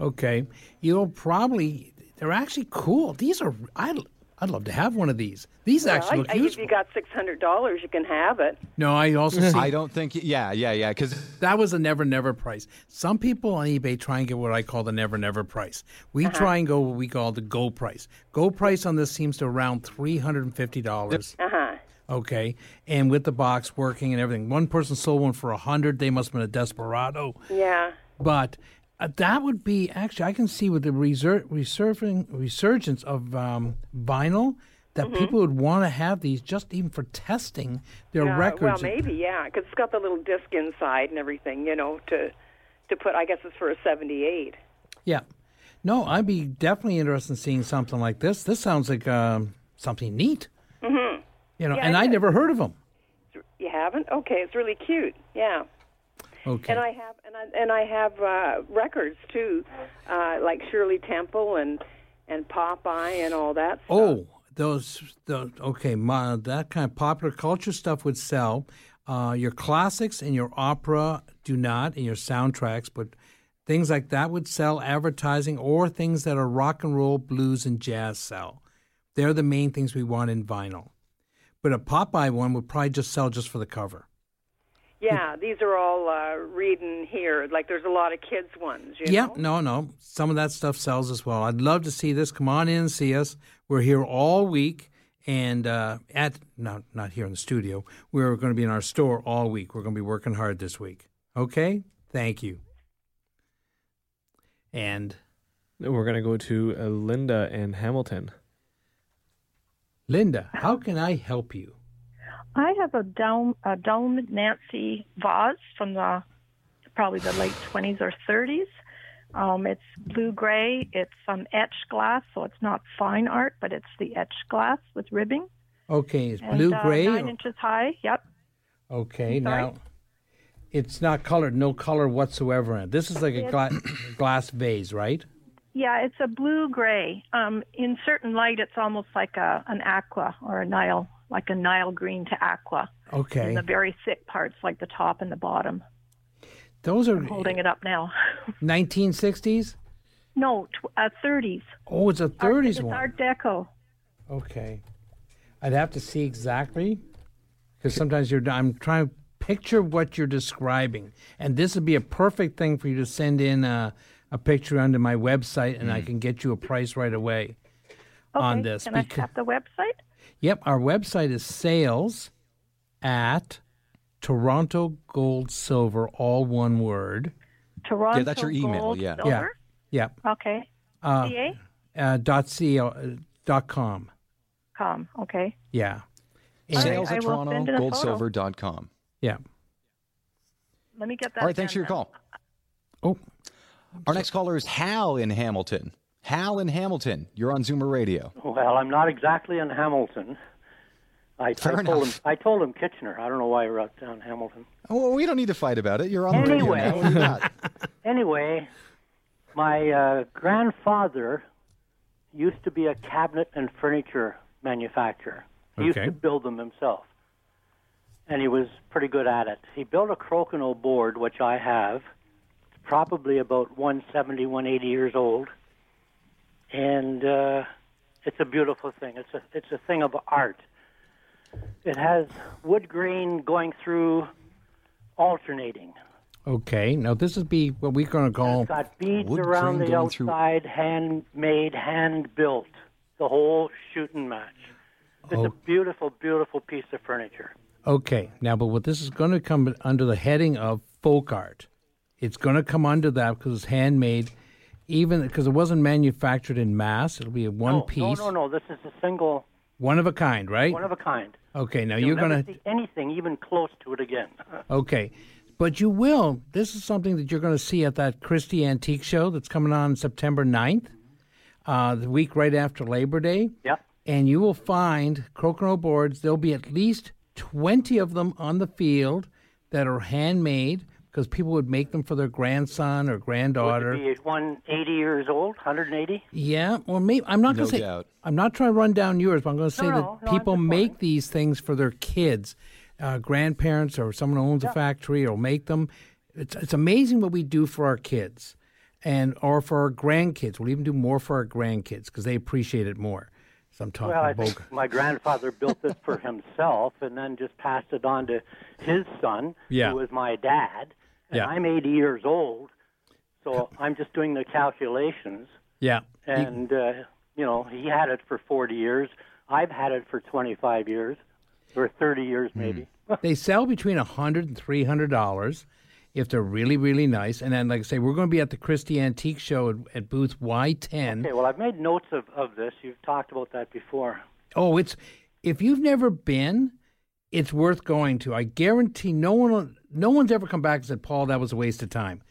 Okay, you'll probably they're actually cool. These are I. I'd love to have one of these. These well, actually look I, I, useful. If you got six hundred dollars, you can have it. No, I also see. I don't think, yeah, yeah, yeah, because that was a never, never price. Some people on eBay try and get what I call the never, never price. We uh-huh. try and go what we call the go price. Go price on this seems to around three hundred fifty dollars. Uh-huh. Okay, and with the box working and everything. One person sold one for one hundred dollars. They must have been a desperado. Yeah. But Uh, that would be, actually, I can see with the resur- resurfing, resurgence of um, vinyl that mm-hmm. people would want to have these just even for testing their uh, records. Well, maybe, yeah, because it's got the little disc inside and everything, you know, to to put, I guess it's for a seventy-eight. Yeah. No, I'd be definitely interested in seeing something like this. This sounds like um, something neat. Mm-hmm. You know, yeah, and I, I never heard of them. You haven't? Okay, it's really cute, yeah. Okay. And I have and I, and I have uh, records too, uh, like Shirley Temple and, and Popeye and all that stuff. Oh, those, those okay, my, that kind of popular culture stuff would sell. Uh, your classics and your opera do not, and your soundtracks, but things like that would sell. Advertising or things that are rock and roll, blues, and jazz sell. They're the main things we want in vinyl. But a Popeye one would probably just sell just for the cover. Yeah, these are all uh, reading here. Like, there's a lot of kids' ones, you yeah, know? Yeah, no, no. Some of that stuff sells as well. I'd love to see this. Come on in and see us. We're here all week and uh, at, no, not here in the studio. We're going to be in our store all week. We're going to be working hard this week. Okay? Thank you. And we're going to go to uh, Linda in Hamilton. Linda, how can I help you? I have a Dome, a Dome Nancy vase from the probably the late twenties or thirties. Um, it's blue-gray. It's um, etched glass, so it's not fine art, but it's the etched glass with ribbing. Okay, it's and, blue-gray? Uh, nine or... inches high, yep. Okay, now, it's not colored, no color whatsoever in it. This is like a gla- glass vase, right? Yeah, it's a blue-gray. Um, in certain light, it's almost like a an aqua or a Nile like a Nile green to aqua. Okay. In the very thick parts, like the top and the bottom. Those are... I'm holding it up now. nineteen sixties? No, tw- uh, thirties. Oh, it's a thirties Art, it's one. Art Deco. Okay. I'd have to see exactly, because sometimes you're... I'm trying to picture what you're describing, and this would be a perfect thing for you to send in a, a picture onto my website, and mm. I can get you a price right away okay. on this. Can because- I tap the website? Yep, our website is sales at Toronto Gold Silver, all one word. Toronto yeah, that's your email, Gold yeah. Silver? Yeah, yeah. Okay. Uh, C A? Uh, dot C O, uh, dot com. Com, okay. Yeah. And sales right, at Toronto Gold Silver dot com. Yeah. Let me get that. All right, thanks for your now. call. Oh. Our next caller is Hal in Hamilton. Hal in Hamilton, you're on Zoomer Radio. Well, I'm not exactly in Hamilton. I, Fair I told enough. him I told him Kitchener. I don't know why I wrote down Hamilton. Oh, well, we don't need to fight about it. You're on the anyway, radio now. What do you got? Anyway, my uh, grandfather used to be a cabinet and furniture manufacturer. He okay. used to build them himself, and he was pretty good at it. He built a Crokinole board, which I have. It's probably about one seventy, one eighty years old. And uh, it's a beautiful thing. It's a it's a thing of art. It has wood grain going through, alternating. Okay. Now this would be what we're going to call. It's got beads around the outside, through... handmade, hand built, the whole shooting match. It's oh. a beautiful, beautiful piece of furniture. Okay. Now, but what this is going to come under the heading of folk art. It's going to come under that because it's handmade. Even because it wasn't manufactured in mass, it'll be a one no, piece. No, no, no. This is a single. One of a kind, right? One of a kind. Okay, now You'll you're going to see anything even close to it again. Okay, but you will. This is something that you're going to see at that Christie Antique Show that's coming on September ninth, uh, the week right after Labor Day. Yep. And you will find Crokinole boards. There'll be at least twenty of them on the field that are handmade. because people would make them for their grandson or granddaughter. Would it be one hundred eighty years old, one hundred eighty? Yeah, well, maybe I'm not no going to say. Doubt. I'm not trying to run down yours, but I'm going to say no, no, that no, people make these things for their kids, uh, grandparents, or someone who owns yeah. a factory, or make them. It's it's amazing what we do for our kids, and or for our grandkids. We'll even do more for our grandkids because they appreciate it more. I'm talking well, I think my grandfather built this for himself and then just passed it on to his son, yeah. who was my dad. And yeah. I'm eighty years old, so I'm just doing the calculations. Yeah. And, uh, you know, he had it for forty years. I've had it for twenty-five years, or thirty years maybe. Mm. They sell between one hundred dollars and three hundred dollars if they're really, really nice. And then, like I say, we're going to be at the Christie Antique Show at, at booth Y ten. Okay, well, I've made notes of, of this. You've talked about that before. Oh, it's if you've never been, it's worth going to. I guarantee no one, no one's ever come back and said, Paul, that was a waste of time.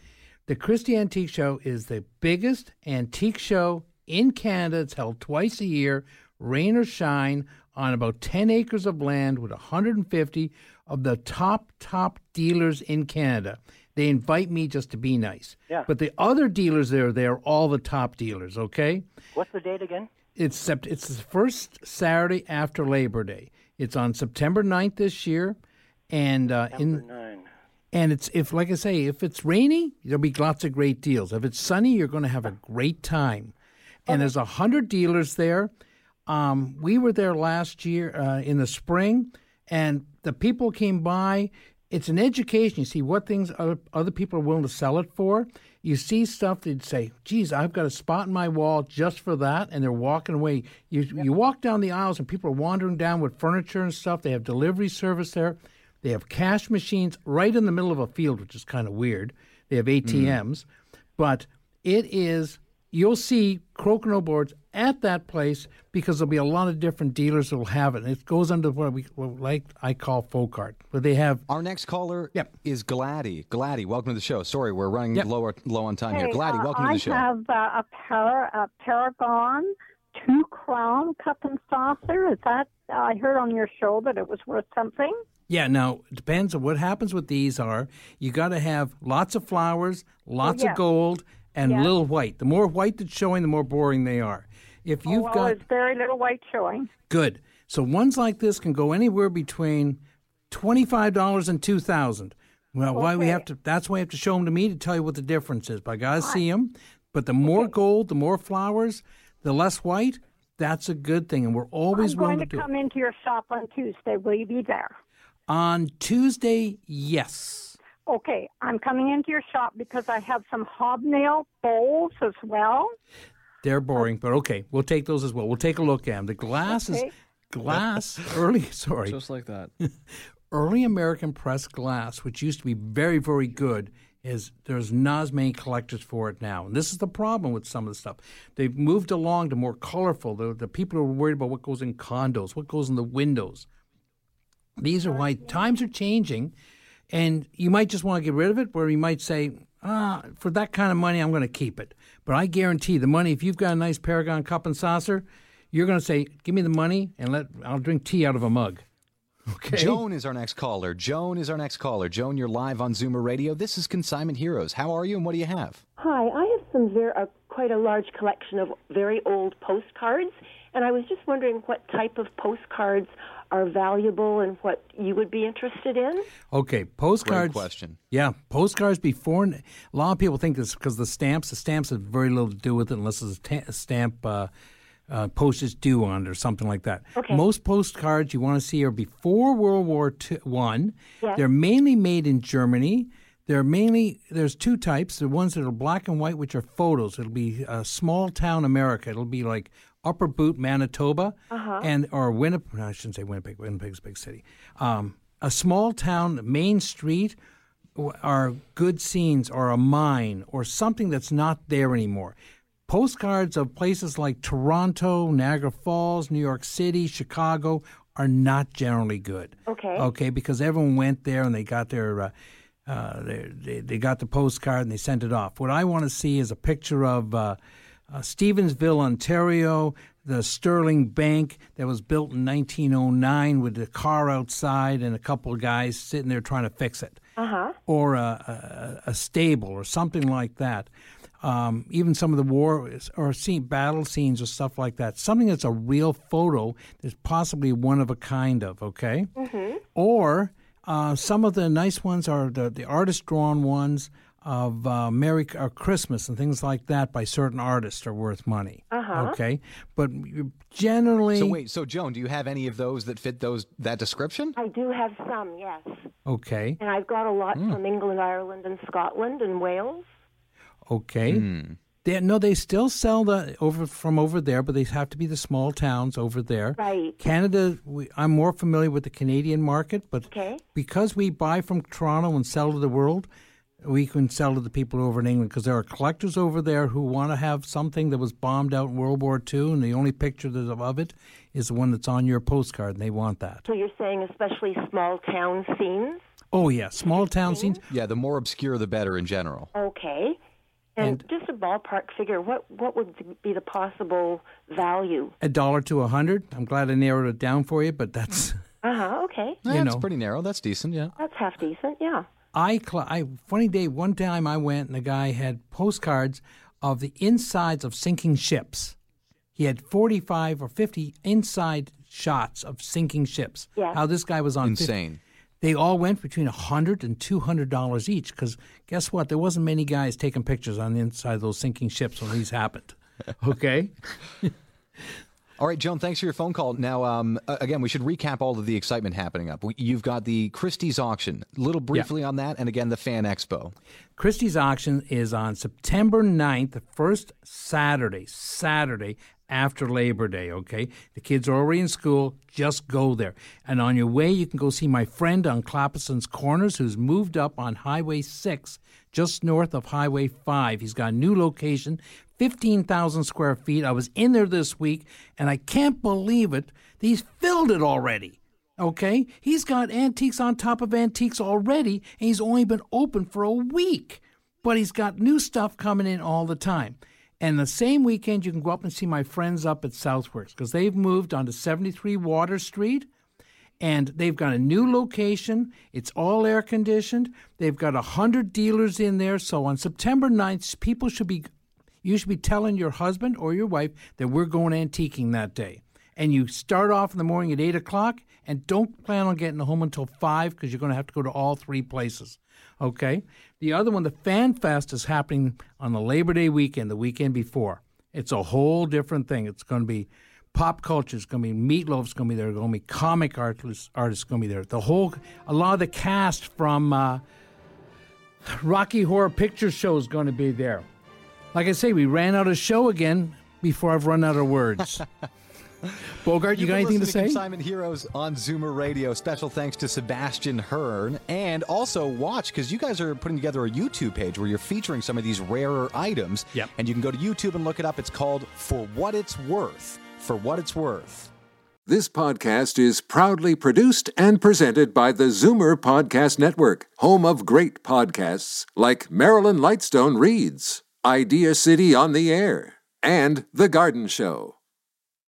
The Christie Antique Show is the biggest antique show in Canada. It's held twice a year, rain or shine, on about ten acres of land with one hundred fifty of the top, top dealers in Canada. They invite me just to be nice. Yeah. But the other dealers there, they're all the top dealers, okay? What's the date again? It's it's the first Saturday after Labor Day. It's on September ninth this year. And uh, in nine. And it's if like I say, if it's rainy, there'll be lots of great deals. If it's sunny, you're going to have a great time. And okay. There's one hundred dealers there. Um, we were there last year uh, in the spring, and the people came by. It's an education. You see what things other, other people are willing to sell it for. You see stuff that you'd say, geez, I've got a spot in my wall just for that, and they're walking away. You yeah. you walk down the aisles, and people are wandering down with furniture and stuff. They have delivery service there. They have cash machines right in the middle of a field, which is kind of weird. They have A T Ms. Mm. But it is, you'll see Crokinole boards at that place because there'll be a lot of different dealers that will have it. And it goes under what we what like I call folk art, where they have... Our next caller yep. is Gladdy. Gladdy, welcome to the show. Sorry, we're running yep. low, low on time hey, here. Gladdy, uh, welcome I to the show. I have uh, a, par- a Paragon Two Crown Cup and Saucer. Is that... Uh, I heard on your show that it was worth something. Yeah, now, it depends on what happens with these are. You got to have lots of flowers, lots oh, yeah. of gold... And yeah. little white. The more white that's showing, the more boring they are. If you've oh, well, got there's very little white showing. Good. So ones like this can go anywhere between twenty-five dollars and two thousand. Well, okay. why we have to? That's why I have to show them to me to tell you what the difference is. But I gotta All see them. But the more okay. gold, the more flowers, the less white. That's a good thing, and we're always I'm willing to do. I'm going to come it. into your shop on Tuesday. Will you be there? On Tuesday, yes. Okay, I'm coming into your shop because I have some hobnail bowls as well. They're boring, but okay, we'll take those as well. We'll take a look at them. The glass okay. is glass, early, sorry. Just like that. Early American pressed glass, which used to be very, very good, is there's not as many collectors for it now. And this is the problem with some of the stuff. They've moved along to more colorful. The, the people are worried about what goes in condos, what goes in the windows. These are why times are changing. And you might just want to get rid of it, where you might say, ah, for that kind of money, I'm going to keep it. But I guarantee the money, if you've got a nice Paragon cup and saucer, you're going to say, give me the money, and let I'll drink tea out of a mug. Okay. Joan is our next caller. Joan is our next caller. Joan, you're live on Zoomer Radio. This is Consignment Heroes. How are you, and what do you have? Hi, I have some very, uh, quite a large collection of very old postcards, and I was just wondering what type of postcards are valuable and what you would be interested in? Okay, postcards. Great question. Yeah, postcards before, a lot of people think this because the stamps, the stamps have very little to do with it unless there's a, t- a stamp uh, uh, postage due on it or something like that. Okay. Most postcards you want to see are before World War One. Yes. They're mainly made in Germany. They're mainly, there's two types. The ones that are black and white, which are photos. It'll be uh, small town America. It'll be like Upper Boot, Manitoba, uh-huh. and or Winnipeg. I shouldn't say Winnipeg. Winnipeg's a big city. Um, a small town, main street, are good scenes, or a mine, or something that's not there anymore. Postcards of places like Toronto, Niagara Falls, New York City, Chicago are not generally good. Okay. Okay, because everyone went there and they got their, uh, uh, they, they they got the postcard and they sent it off. What I want to see is a picture of. Uh, Uh, Stevensville, Ontario, the Sterling Bank that was built in nineteen oh nine with a car outside and a couple of guys sitting there trying to fix it. Uh-huh. or a, a, a stable or something like that. Um, even some of the war or scene, battle scenes or stuff like that. Something that's a real photo that's possibly one of a kind of, okay? Mm-hmm. Or uh, some of the nice ones are the, the artist-drawn ones of uh, Merry or Christmas and things like that by certain artists are worth money. Uh-huh. Okay? But generally... So wait, so Joan, do you have any of those that fit those that description? I do have some, yes. Okay. And I've got a lot mm. from England, Ireland, and Scotland, and Wales. Okay. Mm. They, no, they still sell the over from over there, but they have to be the small towns over there. Right. Canada, we, I'm more familiar with the Canadian market, but okay. because we buy from Toronto and sell to the world, we can sell to the people over in England because there are collectors over there who want to have something that was bombed out in World War Two, and the only picture that's of it is the one that's on your postcard, and they want that. So you're saying especially small town scenes? Oh, yeah, small town scenes. Yeah, the more obscure, the better in general. Okay. And, and just a ballpark figure, what, what would be the possible value? A dollar to a hundred. I'm glad I narrowed it down for you, but that's... Uh-huh, okay. Yeah, you know, that's pretty narrow. That's decent, yeah. That's half decent, yeah. I, I funny day, one time I went and the guy had postcards of the insides of sinking ships. He had forty-five or fifty inside shots of sinking ships. Yeah. How this guy was on... Insane. fifty They all went between one hundred dollars and two hundred dollars each because guess what? There wasn't many guys taking pictures on the inside of those sinking ships when these happened. Okay? All right, Joan, thanks for your phone call. Now, um, again, we should recap all of the excitement happening up. You've got the Christie's Auction. A little briefly yeah. on that, and again, the Fan Expo. Christie's Auction is on September ninth, the first Saturday, Saturday after Labor Day, okay? The kids are already in school. Just go there. And on your way, you can go see my friend on Clapperson's Corners who's moved up on Highway six, just north of Highway five. He's got a new location. fifteen thousand square feet. I was in there this week, and I can't believe it. He's filled it already, okay? He's got antiques on top of antiques already, and he's only been open for a week. But he's got new stuff coming in all the time. And the same weekend, you can go up and see my friends up at Southworks because they've moved onto seventy-three Water Street, and they've got a new location. It's all air-conditioned. They've got one hundred dealers in there. So on September ninth, people should be... You should be telling your husband or your wife that we're going antiquing that day. And you start off in the morning at eight o'clock and don't plan on getting home until five because you're going to have to go to all three places. Okay? The other one, the Fan Fest, is happening on the Labor Day weekend, the weekend before. It's a whole different thing. It's going to be pop culture. It's going to be Meatloaf. It's going to be there. It's going to be comic artists. Artists going to be there. The whole, a lot of the cast from uh, Rocky Horror Picture Show is going to be there. Like I say, we ran out of show again before I've run out of words. Bogart, you, you got anything to, to say? Consignment Heroes on Zoomer Radio. Special thanks to Sebastian Hearn. And also watch, because you guys are putting together a YouTube page where you're featuring some of these rarer items. Yep. And you can go to YouTube and look it up. It's called For What It's Worth. For What It's Worth. This podcast is proudly produced and presented by the Zoomer Podcast Network, home of great podcasts like Marilyn Lightstone Reads, Idea City on the Air, and The Garden Show.